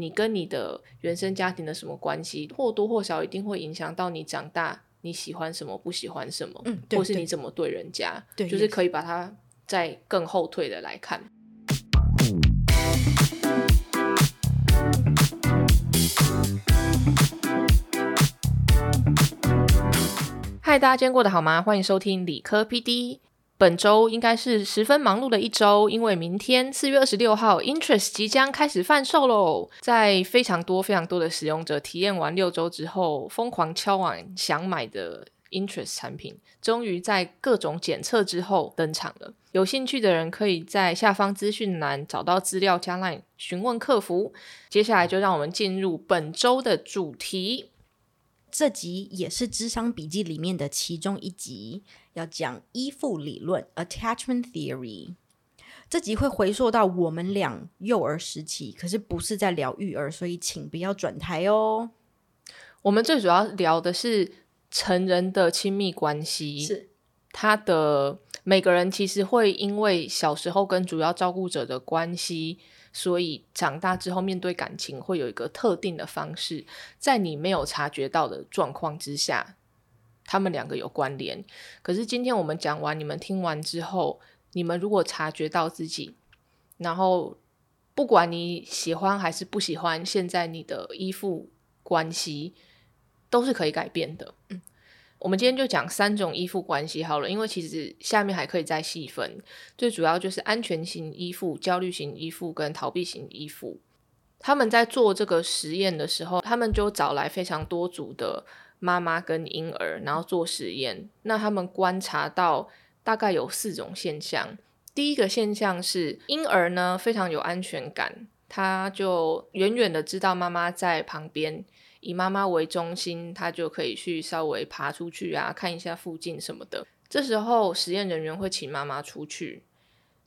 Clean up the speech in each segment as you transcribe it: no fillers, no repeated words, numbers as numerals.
你跟你的原生家庭的什么关系，或多或少一定会影响到你长大你喜欢什么不喜欢什么，嗯，对，或是你怎么对人家，对，就是可以把它再更后退的来看。嗨，大家今天过得好吗？欢迎收听理科 PD。 本周应该是十分忙碌的一周，因为明天4月26号 Interest 即将开始贩售咯。在非常多非常多的使用者体验完6周之后，疯狂敲碗想买的 Interest 产品终于在各种检测之后登场了。有兴趣的人可以在下方资讯栏找到资料加 LINE 询问客服。接下来就让我们进入本周的主题。这集也是諮商笔记里面的其中一集，要讲依附理论 Attachment Theory。 这集会回溯到我们俩幼儿时期，可是不是在聊育儿，所以请不要转台哦。我们最主要聊的是成人的亲密关系，是他的每个人其实会因为小时候跟主要照顾者的关系，所以长大之后面对感情会有一个特定的方式，在你没有察觉到的状况之下，他们两个有关联。可是今天我们讲完，你们听完之后，你们如果察觉到自己，然后不管你喜欢还是不喜欢，现在你的依附关系都是可以改变的。嗯，我们今天就讲三种依附关系好了，因为其实下面还可以再细分，最主要就是安全型依附、焦虑型依附跟逃避型依附。他们在做这个实验的时候，他们就找来非常多组的妈妈跟婴儿，然后做实验。那他们观察到大概有四种现象。第一个现象是婴儿呢非常有安全感，他就远远的知道妈妈在旁边，以妈妈为中心，他就可以去稍微爬出去啊，看一下附近什么的。这时候实验人员会请妈妈出去，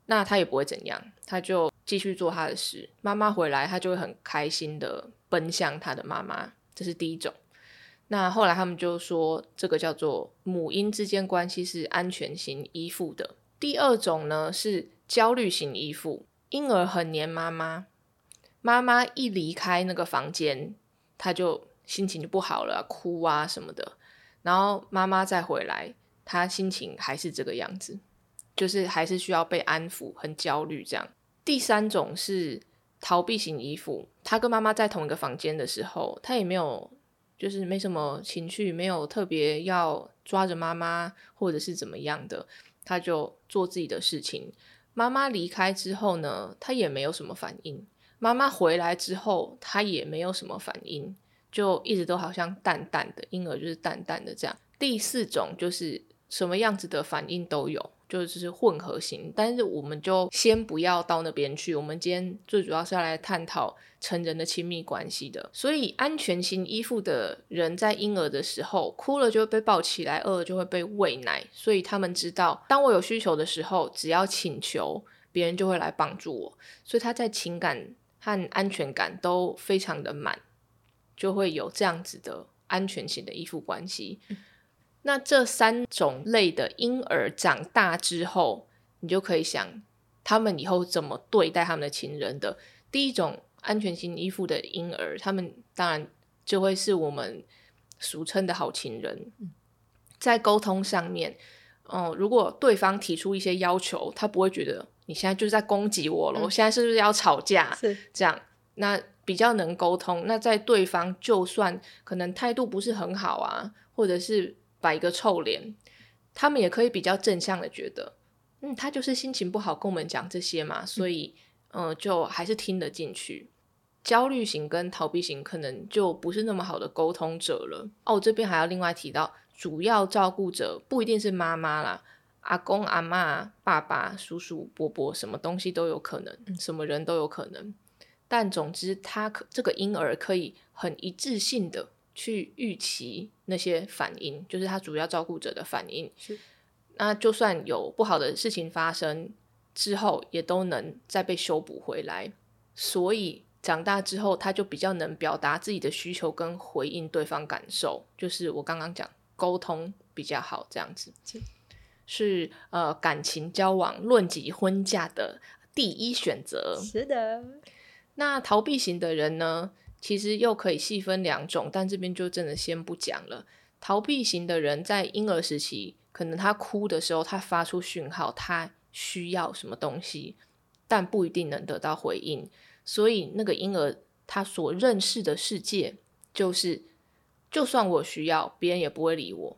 那他也不会怎样，他就继续做他的事。妈妈回来，他就会很开心的奔向他的妈妈，这是第一种。那后来他们就说这个叫做母婴之间关系是安全型依附的。第二种呢是焦虑型依附，婴儿很黏妈妈，妈妈一离开那个房间他就心情就不好了，哭啊什么的，然后妈妈再回来，他心情还是这个样子，就是还是需要被安抚，很焦虑这样。第三种是逃避型依附，他跟妈妈在同一个房间的时候，他也没有就是没什么情绪，没有特别要抓着妈妈或者是怎么样的，他就做自己的事情。妈妈离开之后呢，他也没有什么反应，妈妈回来之后他也没有什么反应，就一直都好像淡淡的，婴儿就是淡淡的这样。第四种就是什么样子的反应都有，就是混合型，但是我们就先不要到那边去，我们今天最主要是要来探讨成人的亲密关系的。所以安全型依附的人在婴儿的时候，哭了就会被抱起来，饿了就会被喂奶，所以他们知道当我有需求的时候，只要请求别人就会来帮助我，所以他在情感和安全感都非常的满，就会有这样子的安全型的依附关系。那这三种类的婴儿长大之后，你就可以想他们以后怎么对待他们的亲人的。第一种安全型依附的婴儿，他们当然就会是我们俗称的好情人，在沟通上面如果对方提出一些要求，他不会觉得你现在就是在攻击我了，我现在是不是要吵架，是这样，那比较能沟通。那在对方就算可能态度不是很好啊，或者是摆一个臭脸，他们也可以比较正向的觉得他就是心情不好跟我们讲这些嘛，所以就还是听得进去。焦虑型跟逃避型可能就不是那么好的沟通者了。哦，这边还要另外提到主要照顾者不一定是妈妈啦，阿公阿嬷、爸爸、叔叔、伯伯，什么东西都有可能，什么人都有可能，但总之他这个婴儿可以很一致性的去预期那些反应，就是他主要照顾者的反应，那就算有不好的事情发生之后也都能再被修补回来，所以长大之后他就比较能表达自己的需求跟回应对方感受，就是我刚刚讲沟通比较好这样子。是感情交往论及婚嫁的第一选择。是的。那逃避型的人呢，其实又可以细分两种，但这边就真的先不讲了。逃避型的人在婴儿时期，可能他哭的时候，他发出讯号，他需要什么东西，但不一定能得到回应，所以那个婴儿他所认识的世界就是就算我需要，别人也不会理我。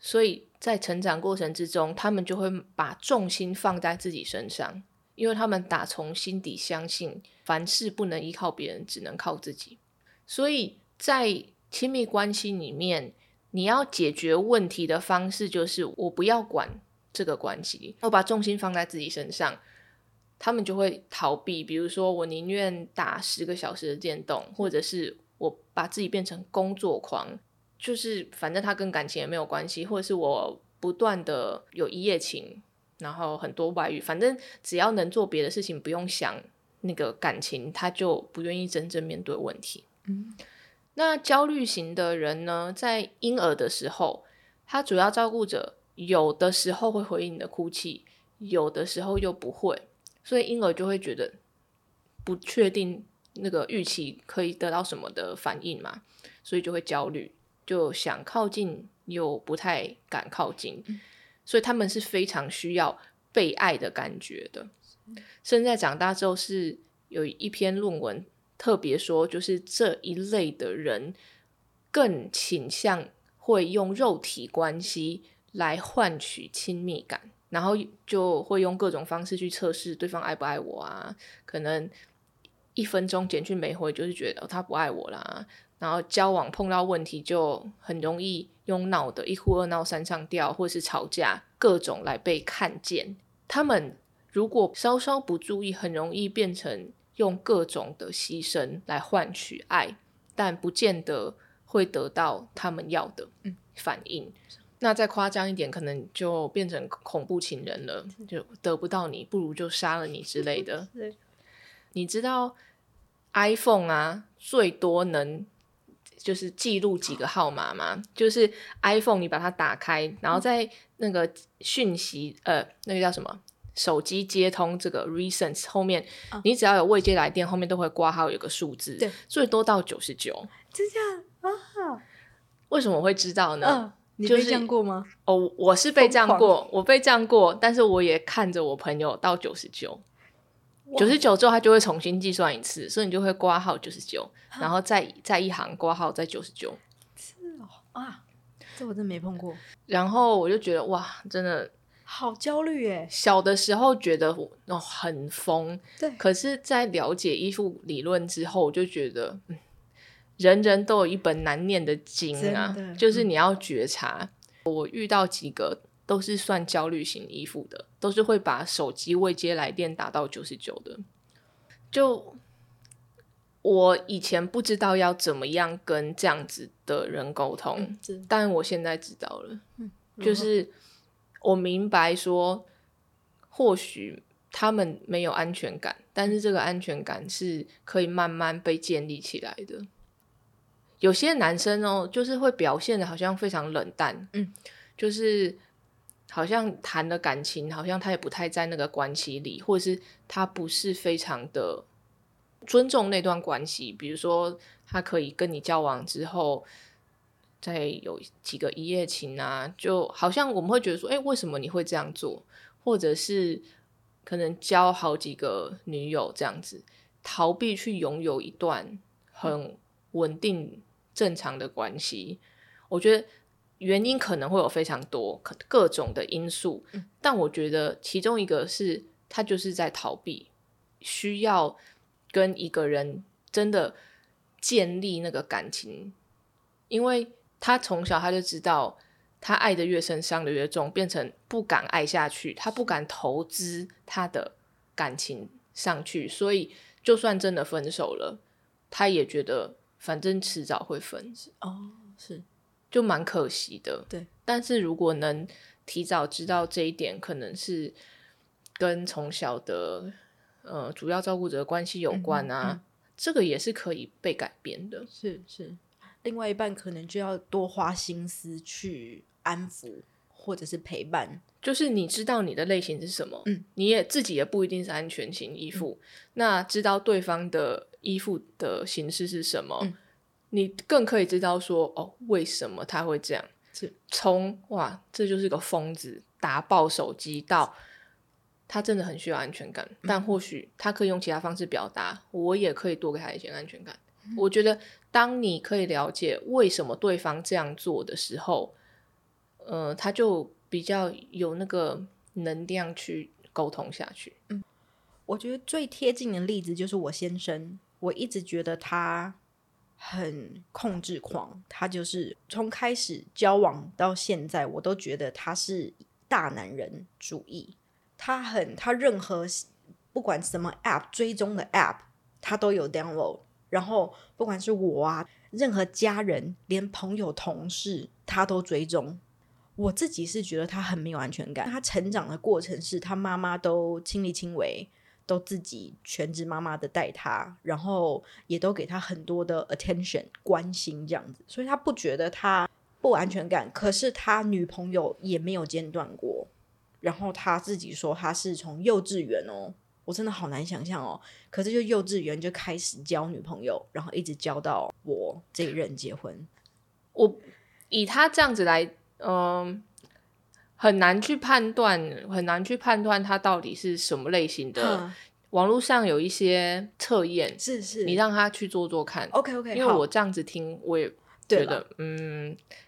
所以在成长过程之中，他们就会把重心放在自己身上，因为他们打从心底相信凡事不能依靠别人，只能靠自己。所以在亲密关系里面，你要解决问题的方式就是我不要管这个关系，我把重心放在自己身上，他们就会逃避。比如说我宁愿打10个小时的电动，或者是我把自己变成工作狂，就是反正他跟感情也没有关系，或者是我不断的有一夜情，然后很多外遇，反正只要能做别的事情，不用想那个感情，他就不愿意真正面对问题。那焦虑型的人呢，在婴儿的时候，他主要照顾者有的时候会回应你的哭泣，有的时候又不会，所以婴儿就会觉得不确定那个预期可以得到什么的反应嘛，所以就会焦虑，就想靠近又不太敢靠近，所以他们是非常需要被爱的感觉的。甚至在长大之后，是有一篇论文特别说，就是这一类的人更倾向会用肉体关系来换取亲密感，然后就会用各种方式去测试对方爱不爱我啊，可能1分钟简讯没回就是觉得，他不爱我啦，然后交往碰到问题就很容易用闹的1哭2闹3上吊，或是吵架，各种来被看见。他们如果稍稍不注意，很容易变成用各种的牺牲来换取爱，但不见得会得到他们要的反应。那再夸张一点，可能就变成恐怖情人了，就得不到你，不如就杀了你之类的。你知道 iPhone 啊，最多能就是记录几个号码吗？就是 iPhone 你把它打开，然后在那个讯息那个叫什么手机接通这个 recent 后面，你只要有未接来电，后面都会挂号有个数字，对，最多到99。真的啊？为什么我会知道呢？你被这样过吗？哦，我是被这样过，我被这样过，但是我也看着我朋友到99之后，他就会重新计算一次，所以你就会挂号99，然后再一行挂号再99。是哦，啊，这我真没碰过。然后我就觉得哇，真的好焦虑耶。小的时候觉得很疯，对，可是在了解依附理论之后，我就觉得人人都有一本难念的经啊，就是你要觉察。我遇到几个都是算焦虑型依附的，都是会把手机未接来电打到99的。就我以前不知道要怎么样跟这样子的人沟通，但我现在知道了。就是我明白说，或许他们没有安全感，但是这个安全感是可以慢慢被建立起来的。有些男生哦，就是会表现得好像非常冷淡，就是好像谈了感情，好像他也不太在那个关系里，或者是他不是非常的尊重那段关系。比如说他可以跟你交往之后，再有几个一夜情啊，就好像我们会觉得说，为什么你会这样做，或者是可能交好几个女友这样子，逃避去拥有一段很稳定正常的关系。我觉得原因可能会有非常多各种的因素，但我觉得其中一个是他就是在逃避，需要跟一个人真的建立那个感情。因为他从小他就知道，他爱的越深，伤的越重，变成不敢爱下去，他不敢投资他的感情上去，所以就算真的分手了，他也觉得反正迟早会分。是，就蛮可惜的。对，但是如果能提早知道这一点，可能是跟从小的主要照顾者的关系有关啊，这个也是可以被改变的。是，另外一半可能就要多花心思去安抚或者是陪伴就是你知道你的类型是什么，你也自己也不一定是安全型依附，那知道对方的依附的形式是什么，你更可以知道说哦，为什么他会这样，是从哇这就是个疯子打爆手机到他真的很需要安全感，但或许他可以用其他方式表达，我也可以多给他一些安全感。我觉得当你可以了解为什么对方这样做的时候，他就比较有那个能量去沟通下去。我觉得最贴近的例子就是我先生，我一直觉得他很控制狂，他就是从开始交往到现在，我都觉得他是大男人主义。他任何不管什么 app 追踪的 app 他都有 download， 然后不管是我啊任何家人连朋友同事他都追踪。我自己是觉得他很没有安全感，他成长的过程是他妈妈都亲力亲为，都自己全职妈妈的带他，然后也都给他很多的 attention 关心这样子，所以他不觉得他不安全感。可是他女朋友也没有间断过，然后他自己说他是从幼稚园哦，我真的好难想象哦，可是就幼稚园就开始交女朋友，然后一直交到我这一任结婚。我以他这样子来很难去判断他到底是什么类型的，网络上有一些测验，是你让他去做看。 OK， 因为我这样子听我也觉得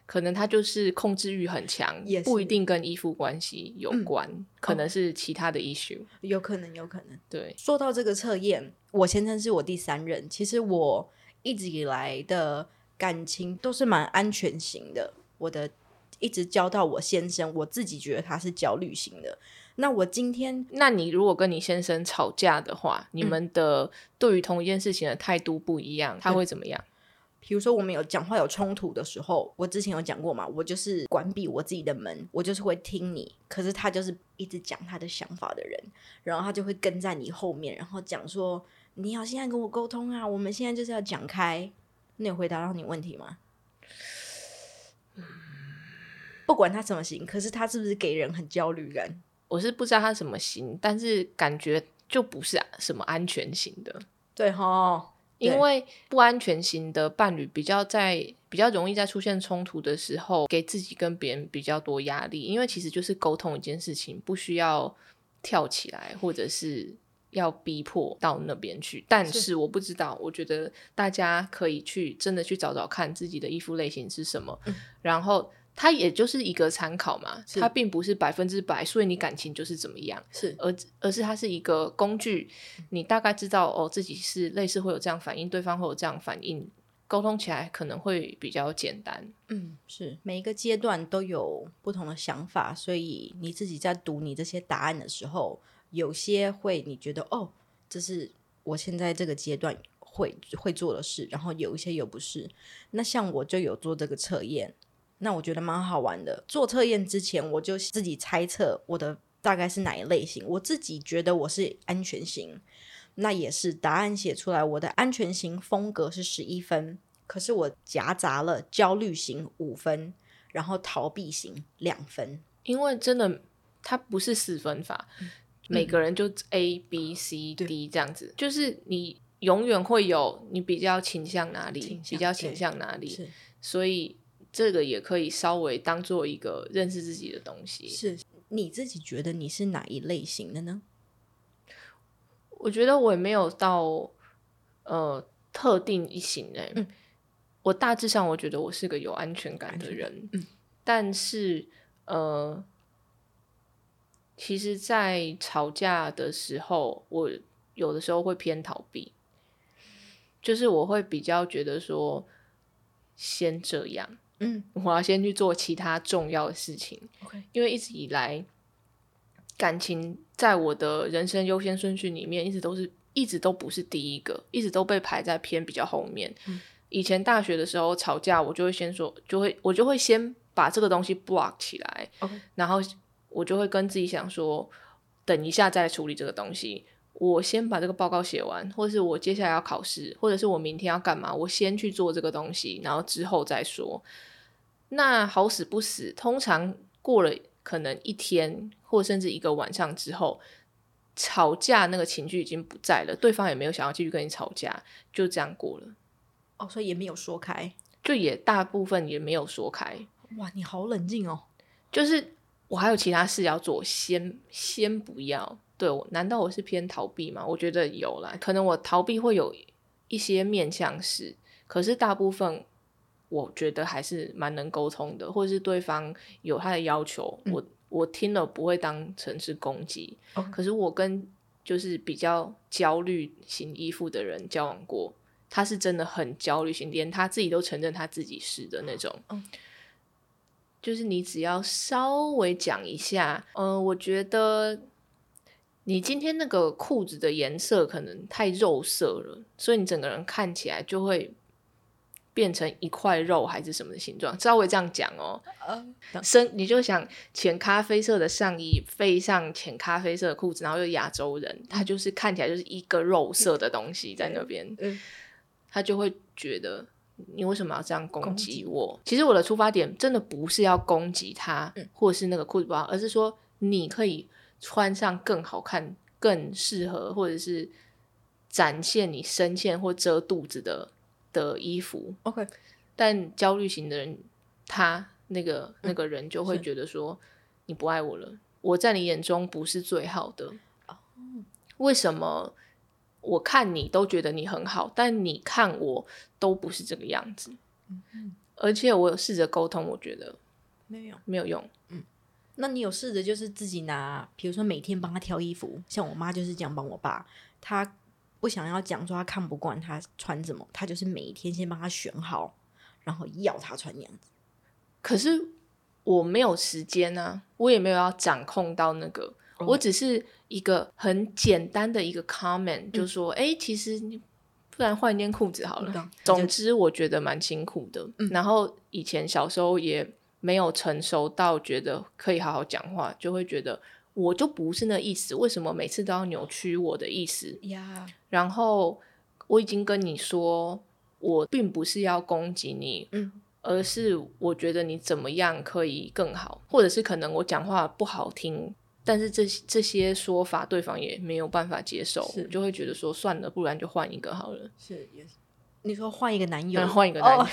可能他就是控制欲很强，不一定跟依附关系有关，可能是其他的 issue， 有可能。对，说到这个测验，我先生是我第三任，其实我一直以来的感情都是蛮安全型的，我的一直交到我先生，我自己觉得他是焦虑型的。那我今天，那你如果跟你先生吵架的话，你们的对于同一件事情的态度不一样，他会怎么样？比如说我们有讲话有冲突的时候，我之前有讲过嘛，我就是关闭我自己的门，我就是会听你，可是他就是一直讲他的想法的人，然后他就会跟在你后面，然后讲说你要现在跟我沟通啊，我们现在就是要讲开。那有回答到你问题吗？不管他什么型，可是他是不是给人很焦虑感？我是不知道他什么型，但是感觉就不是什么安全型的。对齁，因为不安全型的伴侣比较容易在出现冲突的时候给自己跟别人比较多压力，因为其实就是沟通一件事情，不需要跳起来或者是要逼迫到那边去。但是我不知道，我觉得大家可以去真的去找找看自己的依附类型是什么，然后它也就是一个参考嘛，它并不是100%所以你感情就是怎么样，是 而是它是一个工具，你大概知道哦自己是类似会有这样反应，对方会有这样反应，沟通起来可能会比较简单。是每一个阶段都有不同的想法，所以你自己在读你这些答案的时候，有些会你觉得哦这是我现在这个阶段会做的事，然后有一些又不是。那像我就有做这个测验，那我觉得蛮好玩的。做测验之前我就自己猜测我的大概是哪一类型，我自己觉得我是安全型，那也是答案写出来，我的安全型风格是11分，可是我夹杂了焦虑型5分，然后逃避型2分，因为真的它不是4分法，每个人就 A B C D 这样子，就是你永远会有你比较倾向哪里，比较倾向哪里，所以这个也可以稍微当做一个认识自己的东西。是你自己觉得你是哪一类型的呢？我觉得我也没有到特定一型欸，我大致上我觉得我是个有安全感的人，但是其实在吵架的时候我有的时候会偏逃避，就是我会比较觉得说先这样，我要先去做其他重要的事情。Okay. 因为一直以来感情在我的人生优先顺序里面一直都不是第一个，一直都被排在偏比较后面。以前大学的时候吵架我就会先说，我就会先把这个东西 block 起来，okay. 然后我就会跟自己想说等一下再处理这个东西，我先把这个报告写完，或是我接下来要考试，或者是我明天要干嘛，我先去做这个东西，然后之后再说。那好死不死通常过了可能一天或甚至一个晚上之后，吵架那个情绪已经不在了，对方也没有想要继续跟你吵架，就这样过了。哦，所以也没有说开，就也大部分也没有说开。哇，你好冷静哦。就是我还有其他事要做，先不要。对，难道我是偏逃避吗？我觉得有啦，可能我逃避会有一些面向是，可是大部分我觉得还是蛮能沟通的，或者是对方有他的要求，我听了不会当成是攻击。可是我跟就是比较焦虑型依附的人交往过，他是真的很焦虑型，连他自己都承认他自己是的那种。就是你只要稍微讲一下，我觉得你今天那个裤子的颜色可能太肉色了，所以你整个人看起来就会变成一块肉还是什么的形状，稍微这样讲哦。你就想浅咖啡色的上衣配上浅咖啡色的裤子，然后又亚洲人，他就是看起来就是一个肉色的东西在那边，他就会觉得你为什么要这样攻击我？其实我的出发点真的不是要攻击他，或者是那个裤子不好，而是说你可以穿上更好看更适合或者是展现你身线或遮肚子的衣服。 OK， 但焦虑型的人他那个人就会觉得说你不爱我了，我在你眼中不是最好的，为什么我看你都觉得你很好，但你看我都不是这个样子。而且我有试着沟通，我觉得没有用。那你有试着就是自己拿，比如说每天帮他挑衣服，像我妈就是这样帮我爸，他不想要讲说他看不惯他穿什么，他就是每一天先帮他选好，然后要他穿样子。可是我没有时间啊，我也没有要掌控到那个，我只是一个很简单的一个 comment， 就说其实不然换一件裤子好了，总之我觉得蛮辛苦的，然后以前小时候也没有成熟到觉得可以好好讲话，就会觉得我就不是那意思，为什么每次都要扭曲我的意思？ Yeah. 然后我已经跟你说我并不是要攻击你，而是我觉得你怎么样可以更好，或者是可能我讲话不好听，但是这些说法对方也没有办法接受，就会觉得说算了，不然就换一个好了。是，也是。你说换一个男友，换一个男友，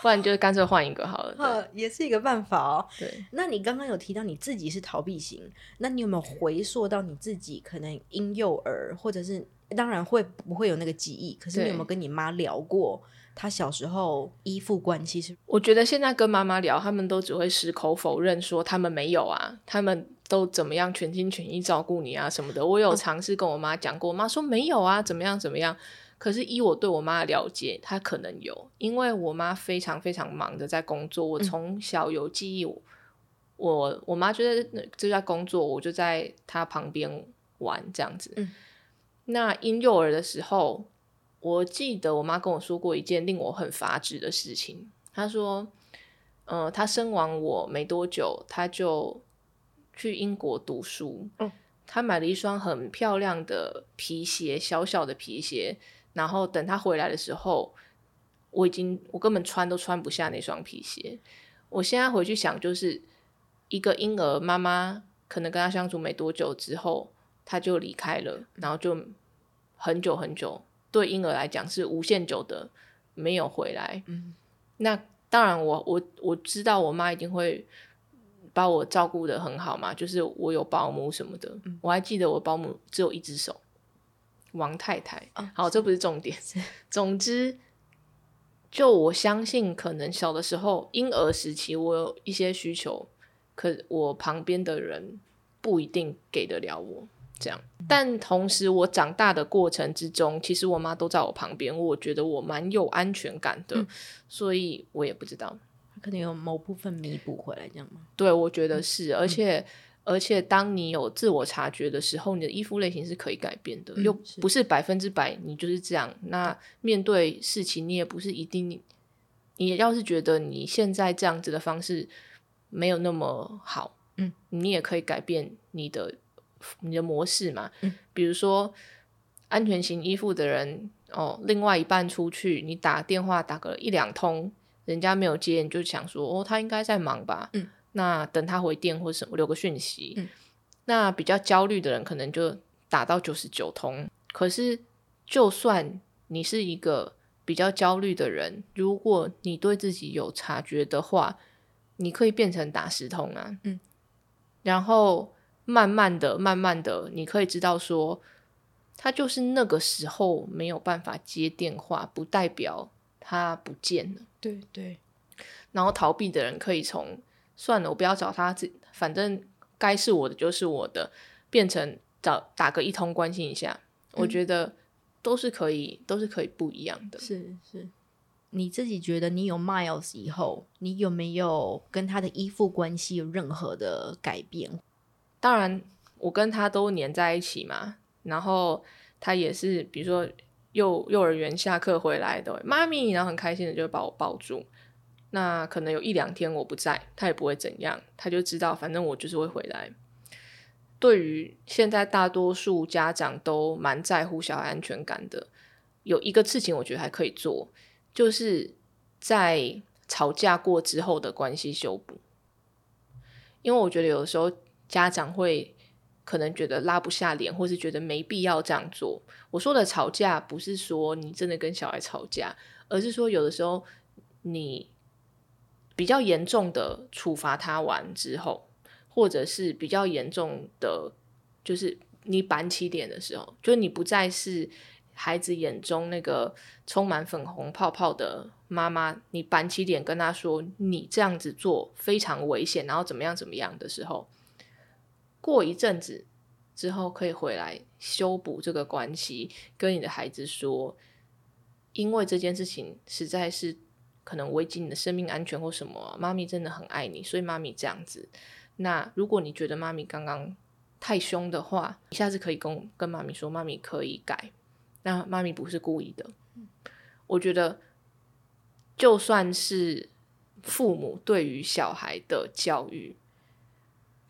不然就干脆换一个好了，也是一个办法哦。对，那你刚刚有提到你自己是逃避型，那你有没有回溯到你自己可能婴幼儿，或者是当然会不会有那个记忆？可是你有没有跟你妈聊过她小时候依附关系？是，我觉得现在跟妈妈聊，他们都只会矢口否认说他们没有啊，他们都怎么样全心全意照顾你啊什么的。我有尝试跟我妈讲过，我妈说没有啊，怎么样怎么样。可是依我对我妈的了解，她可能有，因为我妈非常非常忙的在工作，我从小有记忆，我妈就在工作，我就在她旁边玩这样子。那婴幼儿的时候，我记得我妈跟我说过一件令我很发指的事情，她说她生完我没多久，她就去英国读书，她买了一双很漂亮的皮鞋，小小的皮鞋，然后等他回来的时候，我根本穿都穿不下那双皮鞋。我现在回去想，就是一个婴儿妈妈可能跟他相处没多久之后他就离开了，然后就很久很久，对婴儿来讲是无限久的没有回来。那当然我知道我妈一定会把我照顾得很好嘛，就是我有保姆什么的，我还记得我保姆只有一只手，王太太，好，这不是重点。总之就我相信可能小的时候婴儿时期我有一些需求，可我旁边的人不一定给得了我这样。但同时我长大的过程之中，其实我妈都在我旁边，我觉得我蛮有安全感的，所以我也不知道可能有某部分弥补回来这样吗？对，我觉得是。而且当你有自我察觉的时候，你的依附类型是可以改变的，又不是100%你就是这样。那面对事情你也不是一定，你要是觉得你现在这样子的方式没有那么好，你也可以改变你的模式嘛。比如说安全型依附的人，另外一半出去，你打电话打个1-2通人家没有接，你就想说他应该在忙吧，那等他回电或什么留个讯息、那比较焦虑的人可能就打到99通。可是就算你是一个比较焦虑的人，如果你对自己有察觉的话，你可以变成打10通啊、然后慢慢的你可以知道说他就是那个时候没有办法接电话，不代表他不见了。对对。然后逃避的人可以从算了我不要找他，反正该是我的就是我的，变成打个一通关心一下、我觉得都是可以不一样的。是是。你自己觉得你有 Miles 以后，你有没有跟他的依附关系有任何的改变？当然我跟他都黏在一起嘛，然后他也是比如说幼儿园下课回来的妈咪，然后很开心的就把我抱住，那可能有一两天我不在他也不会怎样，他就知道反正我就是会回来。对于现在大多数家长都蛮在乎小孩安全感的，有一个事情我觉得还可以做，就是在吵架过之后的关系修补。因为我觉得有的时候家长会可能觉得拉不下脸，或是觉得没必要这样做。我说的吵架不是说你真的跟小孩吵架，而是说有的时候你比较严重的处罚他完之后，或者是比较严重的就是你板起脸的时候，就是你不再是孩子眼中那个充满粉红泡泡的妈妈，你板起脸跟他说你这样子做非常危险，然后怎么样怎么样的时候，过一阵子之后可以回来修补这个关系，跟你的孩子说因为这件事情实在是可能危及你的生命安全或什么、妈咪真的很爱你，所以妈咪这样子，那如果你觉得妈咪刚刚太凶的话，你下次可以跟妈咪说妈咪可以改，那妈咪不是故意的。我觉得就算是父母对于小孩的教育，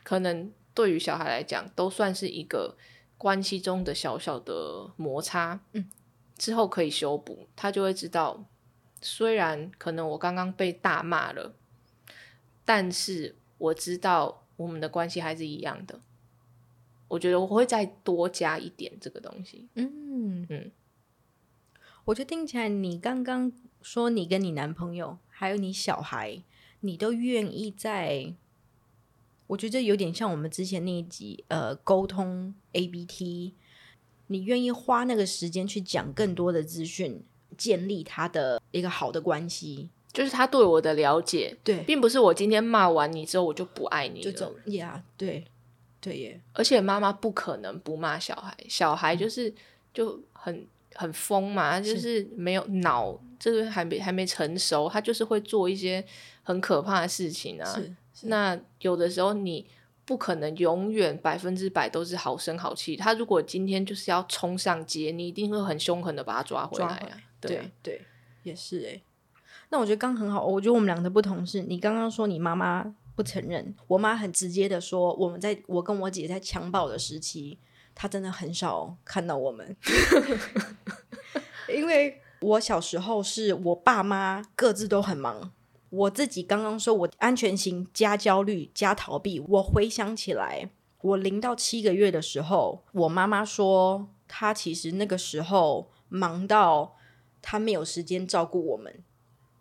可能对于小孩来讲都算是一个关系中的小小的摩擦、之后可以修补，他就会知道虽然可能我刚刚被大骂了，但是我知道我们的关系还是一样的。我觉得我会再多加一点这个东西。我觉得听起来你刚刚说你跟你男朋友还有你小孩你都愿意在，我觉得有点像我们之前那一集沟通 ABT， 你愿意花那个时间去讲更多的资讯，建立他的一个好的关系，就是他对我的了解。对，并不是我今天骂完你之后我就不爱你了就走。对对耶。而且妈妈不可能不骂小孩，小孩就是、就很疯嘛，就是没有脑，就是还没成熟，他就是会做一些很可怕的事情啊。那有的时候你不可能永远100%都是好声好气，他如果今天就是要冲上街，你一定会很凶狠的把他抓回来啊。对也是耶。那我觉得刚很好，我觉得我们两个不同是你刚刚说你妈妈不承认，我妈很直接的说我跟我姐在强暴的时期她真的很少看到我们因为我小时候是我爸妈各自都很忙，我自己刚刚说我安全型加焦虑加逃避，我回想起来我0到7个月的时候，我妈妈说她其实那个时候忙到她没有时间照顾我们，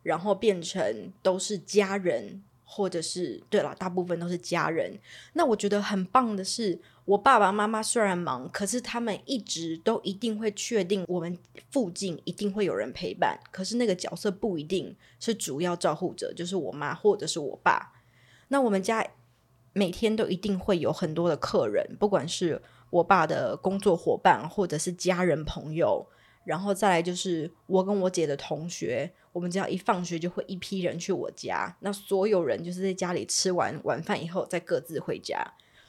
然后变成都是家人，或者是对啦，大部分都是家人。那我觉得很棒的是我爸爸妈妈虽然忙，可是他们一直都一定会确定我们附近一定会有人陪伴，可是那个角色不一定是主要照护者，就是我妈或者是我爸。那我们家每天都一定会有很多的客人，不管是我爸的工作伙伴或者是家人朋友，然后再来就是我跟我姐的同学，我们只要一放学就会一批人去我家，那所有人就是在家里吃完晚饭以后再各自回家，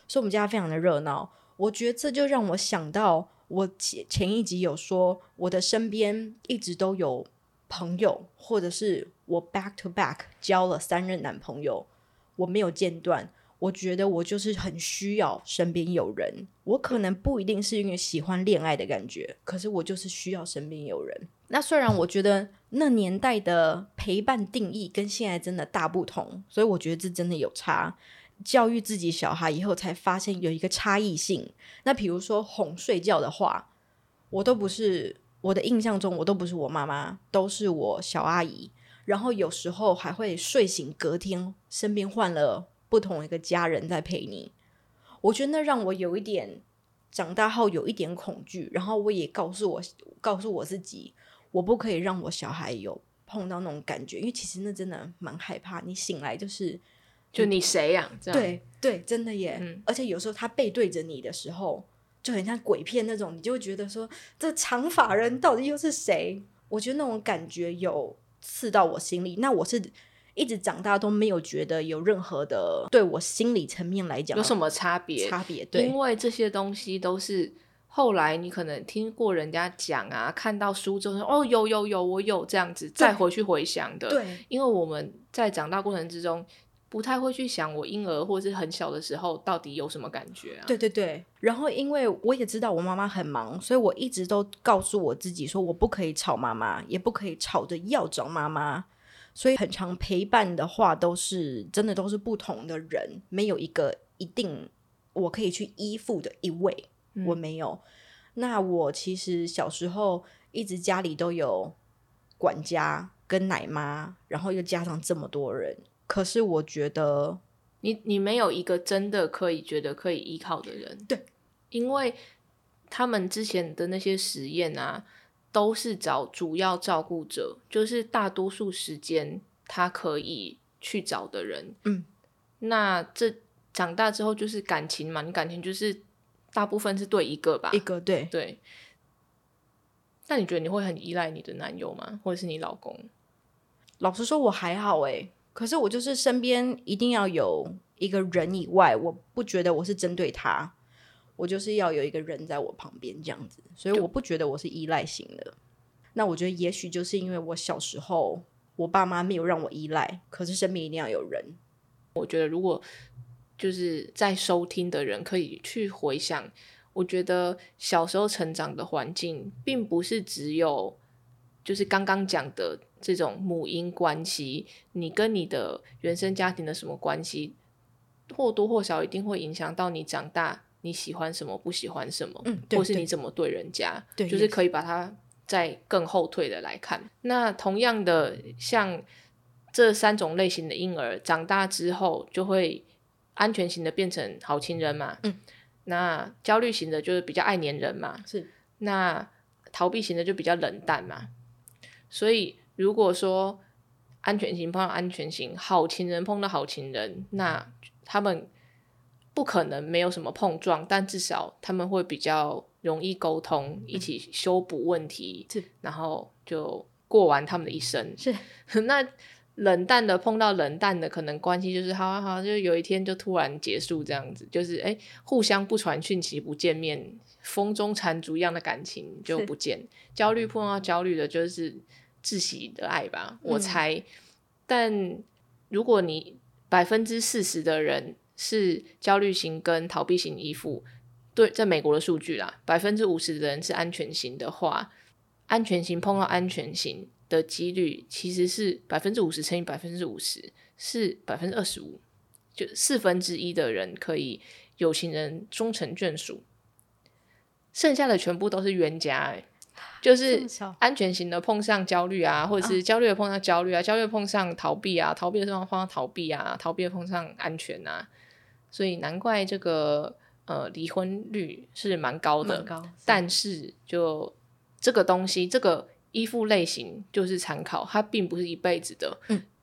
所以我们家非常的热闹。我觉得这就让我想到我前一集有说我的身边一直都有朋友，或者是我 back to back 交了3任男朋友，我没有间断。我觉得我就是很需要身边有人，我可能不一定是因为喜欢恋爱的感觉，可是我就是需要身边有人。那虽然我觉得那年代的陪伴定义跟现在真的大不同，所以我觉得这真的有差。教育自己小孩以后才发现有一个差异性。那比如说哄睡觉的话，我都不是，我的印象中我都不是我妈妈，都是我小阿姨，然后有时候还会睡醒隔天身边换了不同一个家人在陪你。我觉得那让我有一点长大后有一点恐惧，然后我也告诉我自己，我不可以让我小孩有碰到那种感觉，因为其实那真的蛮害怕，你醒来就你谁呀、啊？对对，真的耶、而且有时候他背对着你的时候就很像鬼片那种，你就会觉得说这长发人到底又是谁。我觉得那种感觉有刺到我心里，那我是一直长大都没有觉得有任何的对我心理层面来讲有什么差别，对，因为这些东西都是后来你可能听过人家讲啊，看到书之后哦有我有这样子再回去回想的。对，因为我们在长大过程之中不太会去想我婴儿或是很小的时候到底有什么感觉啊。对对对，然后因为我也知道我妈妈很忙，所以我一直都告诉我自己说我不可以吵妈妈，也不可以吵着要找妈妈，所以很常陪伴的话都是真的都是不同的人，没有一个一定我可以去依附的一位、我没有。那我其实小时候一直家里都有管家跟奶妈，然后又加上这么多人，可是我觉得你没有一个真的可以觉得可以依靠的人。对，因为他们之前的那些实验啊都是找主要照顾者，就是大多数时间他可以去找的人。那这长大之后就是感情嘛，你感情就是大部分是对一个吧，一个对。那你觉得你会很依赖你的男友吗？或者是你老公？老实说我还好欸，可是我就是身边一定要有一个人以外，我不觉得我是针对他，我就是要有一个人在我旁边这样子，所以我不觉得我是依赖型的。那我觉得也许就是因为我小时候我爸妈没有让我依赖，可是身边一定要有人。我觉得如果就是在收听的人可以去回想，我觉得小时候成长的环境并不是只有就是刚刚讲的这种母婴关系，你跟你的原生家庭的什么关系或多或少一定会影响到你长大你喜欢什么不喜欢什么、或是你怎么对人家，对，就是可以把它再更后退的来看。那同样的像这三种类型的婴儿长大之后就会安全型的变成好亲人嘛、那焦虑型的就是比较爱黏人嘛，是，那逃避型的就比较冷淡嘛。所以如果说安全型碰到安全型，好亲人碰到好亲人，那他们不可能没有什么碰撞，但至少他们会比较容易沟通，一起修补问题，然后就过完他们的一生。是那冷淡的碰到冷淡的，可能关系就是好啊好，就有一天就突然结束这样子，就是互相不传讯息，不见面，风中残烛一样的感情就不见。焦虑碰到焦虑的就是窒息的爱吧，我猜。但如果你 40% 的人是焦虑型跟逃避型依附，对，在美国的数据啦， 50% 的人是安全型的话，安全型碰到安全型的几率其实是 50% 乘以 50% 是 25%， 就四分之一的人可以有情人终成眷属，剩下的全部都是冤家。就是安全型的碰上焦虑啊，或者是焦虑的碰上焦虑啊，焦虑碰上逃避啊，逃避的碰上逃避啊，逃避的碰上安全啊。所以难怪这个离婚率是蛮高的，但是就这个东西，这个依附类型就是参考，它并不是一辈子的。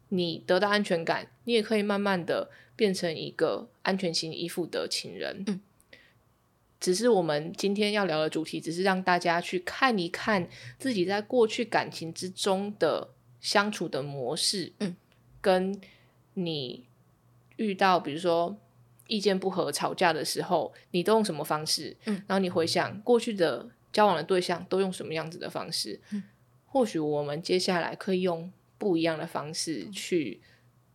你得到安全感，你也可以慢慢的变成一个安全型依附的情人。只是我们今天要聊的主题只是让大家去看一看自己在过去感情之中的相处的模式，跟你遇到比如说意见不合吵架的时候你都用什么方式，然后你回想过去的交往的对象都用什么样子的方式，或许我们接下来可以用不一样的方式去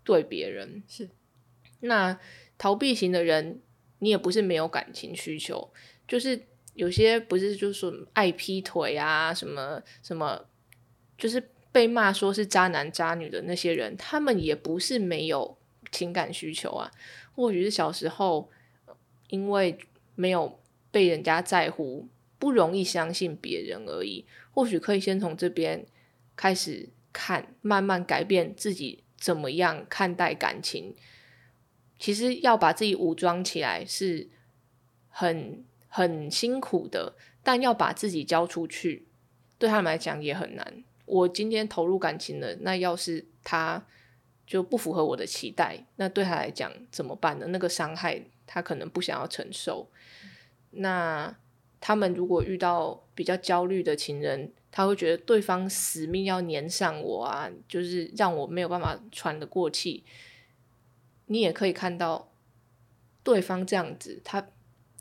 对别人。是，那逃避型的人你也不是没有感情需求，就是有些不是就是说爱劈腿啊，什么什么就是被骂说是渣男渣女的那些人，他们也不是没有情感需求啊，或许是小时候因为没有被人家在乎，不容易相信别人而已。或许可以先从这边开始看，慢慢改变自己怎么样看待感情。其实要把自己武装起来是很辛苦的，但要把自己交出去对他们来讲也很难。我今天投入感情了，那要是他就不符合我的期待，那对他来讲怎么办呢？那个伤害他可能不想要承受。那他们如果遇到比较焦虑的情人，他会觉得对方死命要黏上我啊，就是让我没有办法喘得过气。你也可以看到对方这样子他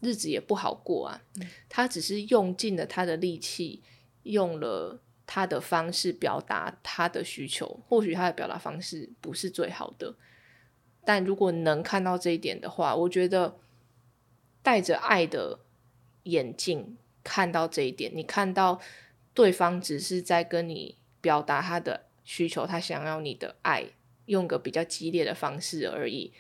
日子也不好过啊，他只是用尽了他的力气，用了他的方式表达他的需求，或许他的表达方式不是最好的，但如果能看到这一点的话，我觉得带着爱的眼镜看到这一点，你看到对方只是在跟你表达他的需求，他想要你的爱，用个比较激烈的方式而已，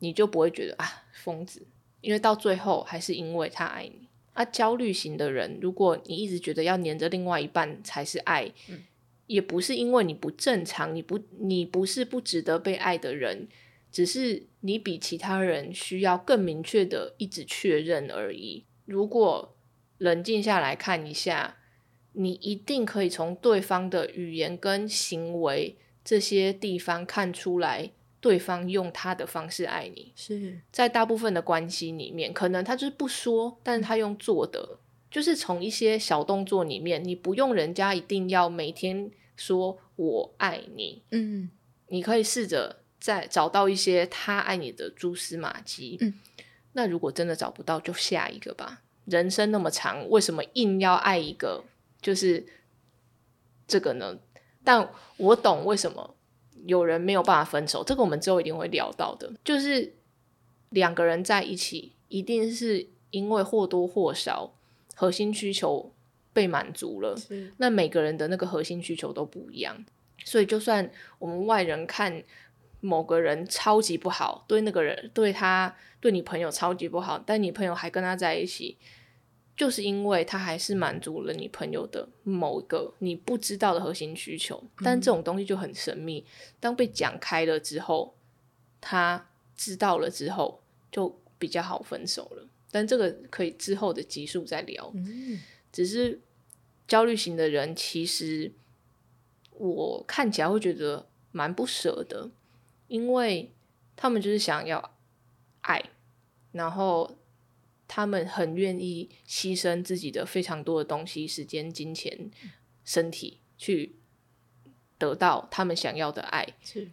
你就不会觉得啊疯子，因为到最后还是因为他爱你啊。焦虑型的人，如果你一直觉得要黏着另外一半才是爱，也不是因为你不正常，你不是不值得被爱的人，只是你比其他人需要更明确的一直确认而已。如果冷静下来看一下，你一定可以从对方的语言跟行为这些地方看出来对方用他的方式爱你。是在大部分的关系里面，可能他就是不说，但是他用做的，就是从一些小动作里面，你不用人家一定要每天说我爱你，你可以试着再找到一些他爱你的蛛丝马迹。那如果真的找不到就下一个吧，人生那么长，为什么硬要爱一个就是这个呢？但我懂为什么有人没有办法分手，这个我们之后一定会聊到的。就是两个人在一起一定是因为或多或少核心需求被满足了，那每个人的那个核心需求都不一样，所以就算我们外人看某个人超级不好，对那个人，对他，对你朋友超级不好，但你朋友还跟他在一起，就是因为他还是满足了你朋友的某个你不知道的核心需求。但这种东西就很神秘，当被讲开了之后，他知道了之后就比较好分手了，但这个可以之后的集数再聊。只是焦虑型的人，其实我看起来会觉得蛮不舍的，因为他们就是想要爱，然后他们很愿意牺牲自己的非常多的东西，时间、金钱、身体，去得到他们想要的爱。是，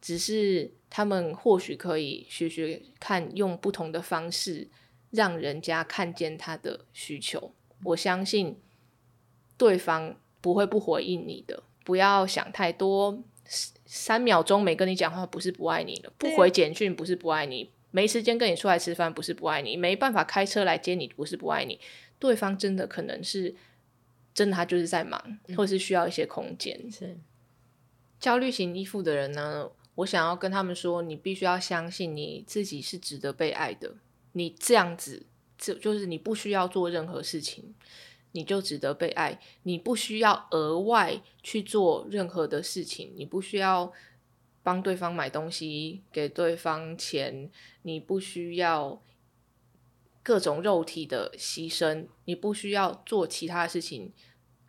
只是他们或许可以学学看，用不同的方式让人家看见他的需求。我相信对方不会不回应你的，不要想太多，3秒钟没跟你讲话不是不爱你了，不回简讯不是不爱你，没时间跟你出来吃饭不是不爱你，没办法开车来接你不是不爱你。对方真的可能是真的他就是在忙，或是需要一些空间。是焦虑型依附的人呢，我想要跟他们说，你必须要相信你自己是值得被爱的，你这样子就是你不需要做任何事情你就值得被爱，你不需要额外去做任何的事情，你不需要帮对方买东西，给对方钱，你不需要各种肉体的牺牲，你不需要做其他的事情，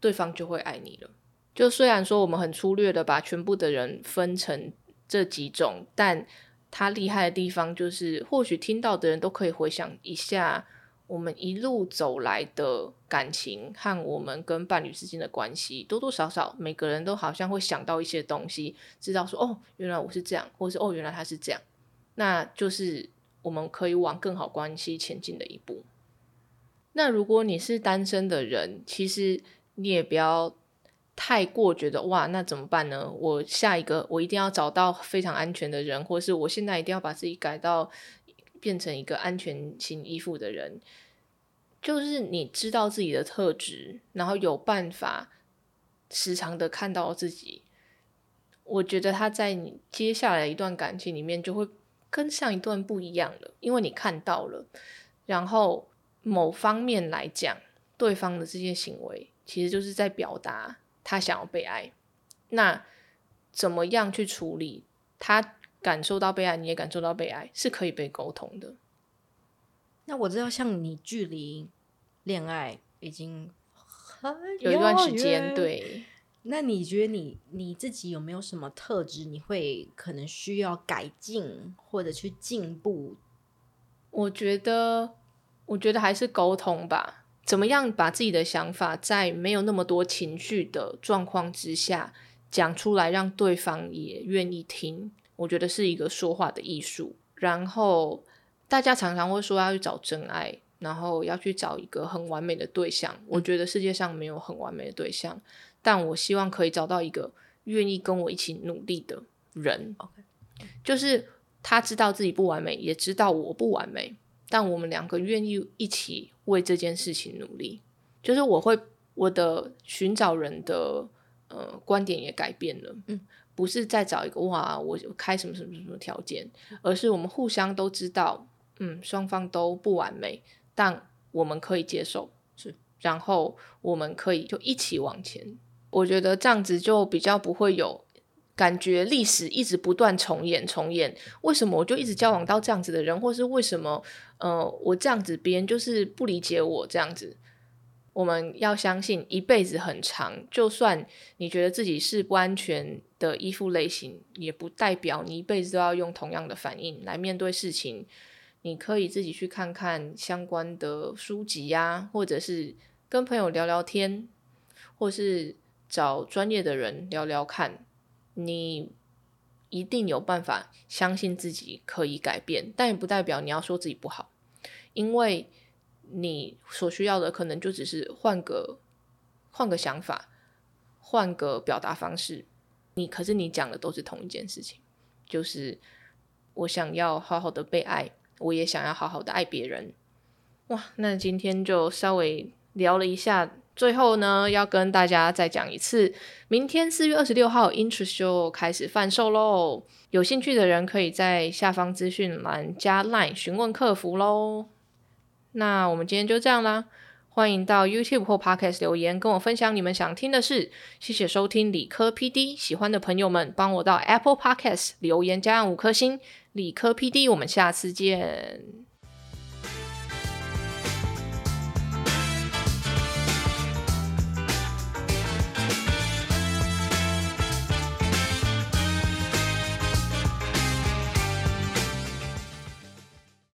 对方就会爱你了。就虽然说我们很粗略的把全部的人分成这几种，但他厉害的地方就是或许听到的人都可以回想一下我们一路走来的感情和我们跟伴侣之间的关系，多多少少每个人都好像会想到一些东西，知道说哦原来我是这样，或是哦原来他是这样，那就是我们可以往更好关系前进的一步。那如果你是单身的人，其实你也不要太过觉得哇那怎么办呢，我下一个我一定要找到非常安全的人，或是我现在一定要把自己改到变成一个安全型依附的人。就是你知道自己的特质，然后有办法时常的看到自己，我觉得他在你接下来一段感情里面就会跟上一段不一样了，因为你看到了。然后某方面来讲，对方的这些行为其实就是在表达他想要被爱。那怎么样去处理，他感受到被爱，你也感受到被爱，是可以被沟通的。那我知道像你距离恋爱已经很有一段时间，对，那你觉得你自己有没有什么特质你会可能需要改进或者去进步？我觉得还是沟通吧，怎么样把自己的想法在没有那么多情绪的状况之下讲出来，让对方也愿意听，我觉得是一个说话的艺术。然后大家常常会说要去找真爱，然后要去找一个很完美的对象，我觉得世界上没有很完美的对象，但我希望可以找到一个愿意跟我一起努力的人。 okay. 就是他知道自己不完美，也知道我不完美，但我们两个愿意一起为这件事情努力。就是我的寻找人的观点也改变了，不是再找一个哇我开什么什么什么条件，而是我们互相都知道双方都不完美，但我们可以接受，是，然后我们可以就一起往前。我觉得这样子就比较不会有感觉历史一直不断重演，为什么我就一直交往到这样子的人，或是为什么我这样子别人就是不理解我这样子。我们要相信一辈子很长，就算你觉得自己是不安全的依附类型，也不代表你一辈子都要用同样的反应来面对事情。你可以自己去看看相关的书籍啊，或者是跟朋友聊聊天，或是找专业的人聊聊看，你一定有办法相信自己可以改变，但也不代表你要说自己不好，因为你所需要的可能就只是换个想法，换个表达方式，可是你讲的都是同一件事情，就是我想要好好的被爱，我也想要好好的爱别人。哇，那今天就稍微聊了一下，最后呢要跟大家再讲一次，明天4月26号 Interest 就开始贩售咯，有兴趣的人可以在下方资讯栏加 LINE 询问客服咯。那我们今天就这样啦，欢迎到 YouTube 或 Podcast 留言跟我分享你们想听的事。谢谢收听理科 PD， 喜欢的朋友们帮我到 Apple Podcast 留言加上5颗星。理科 PD， 我们下次见。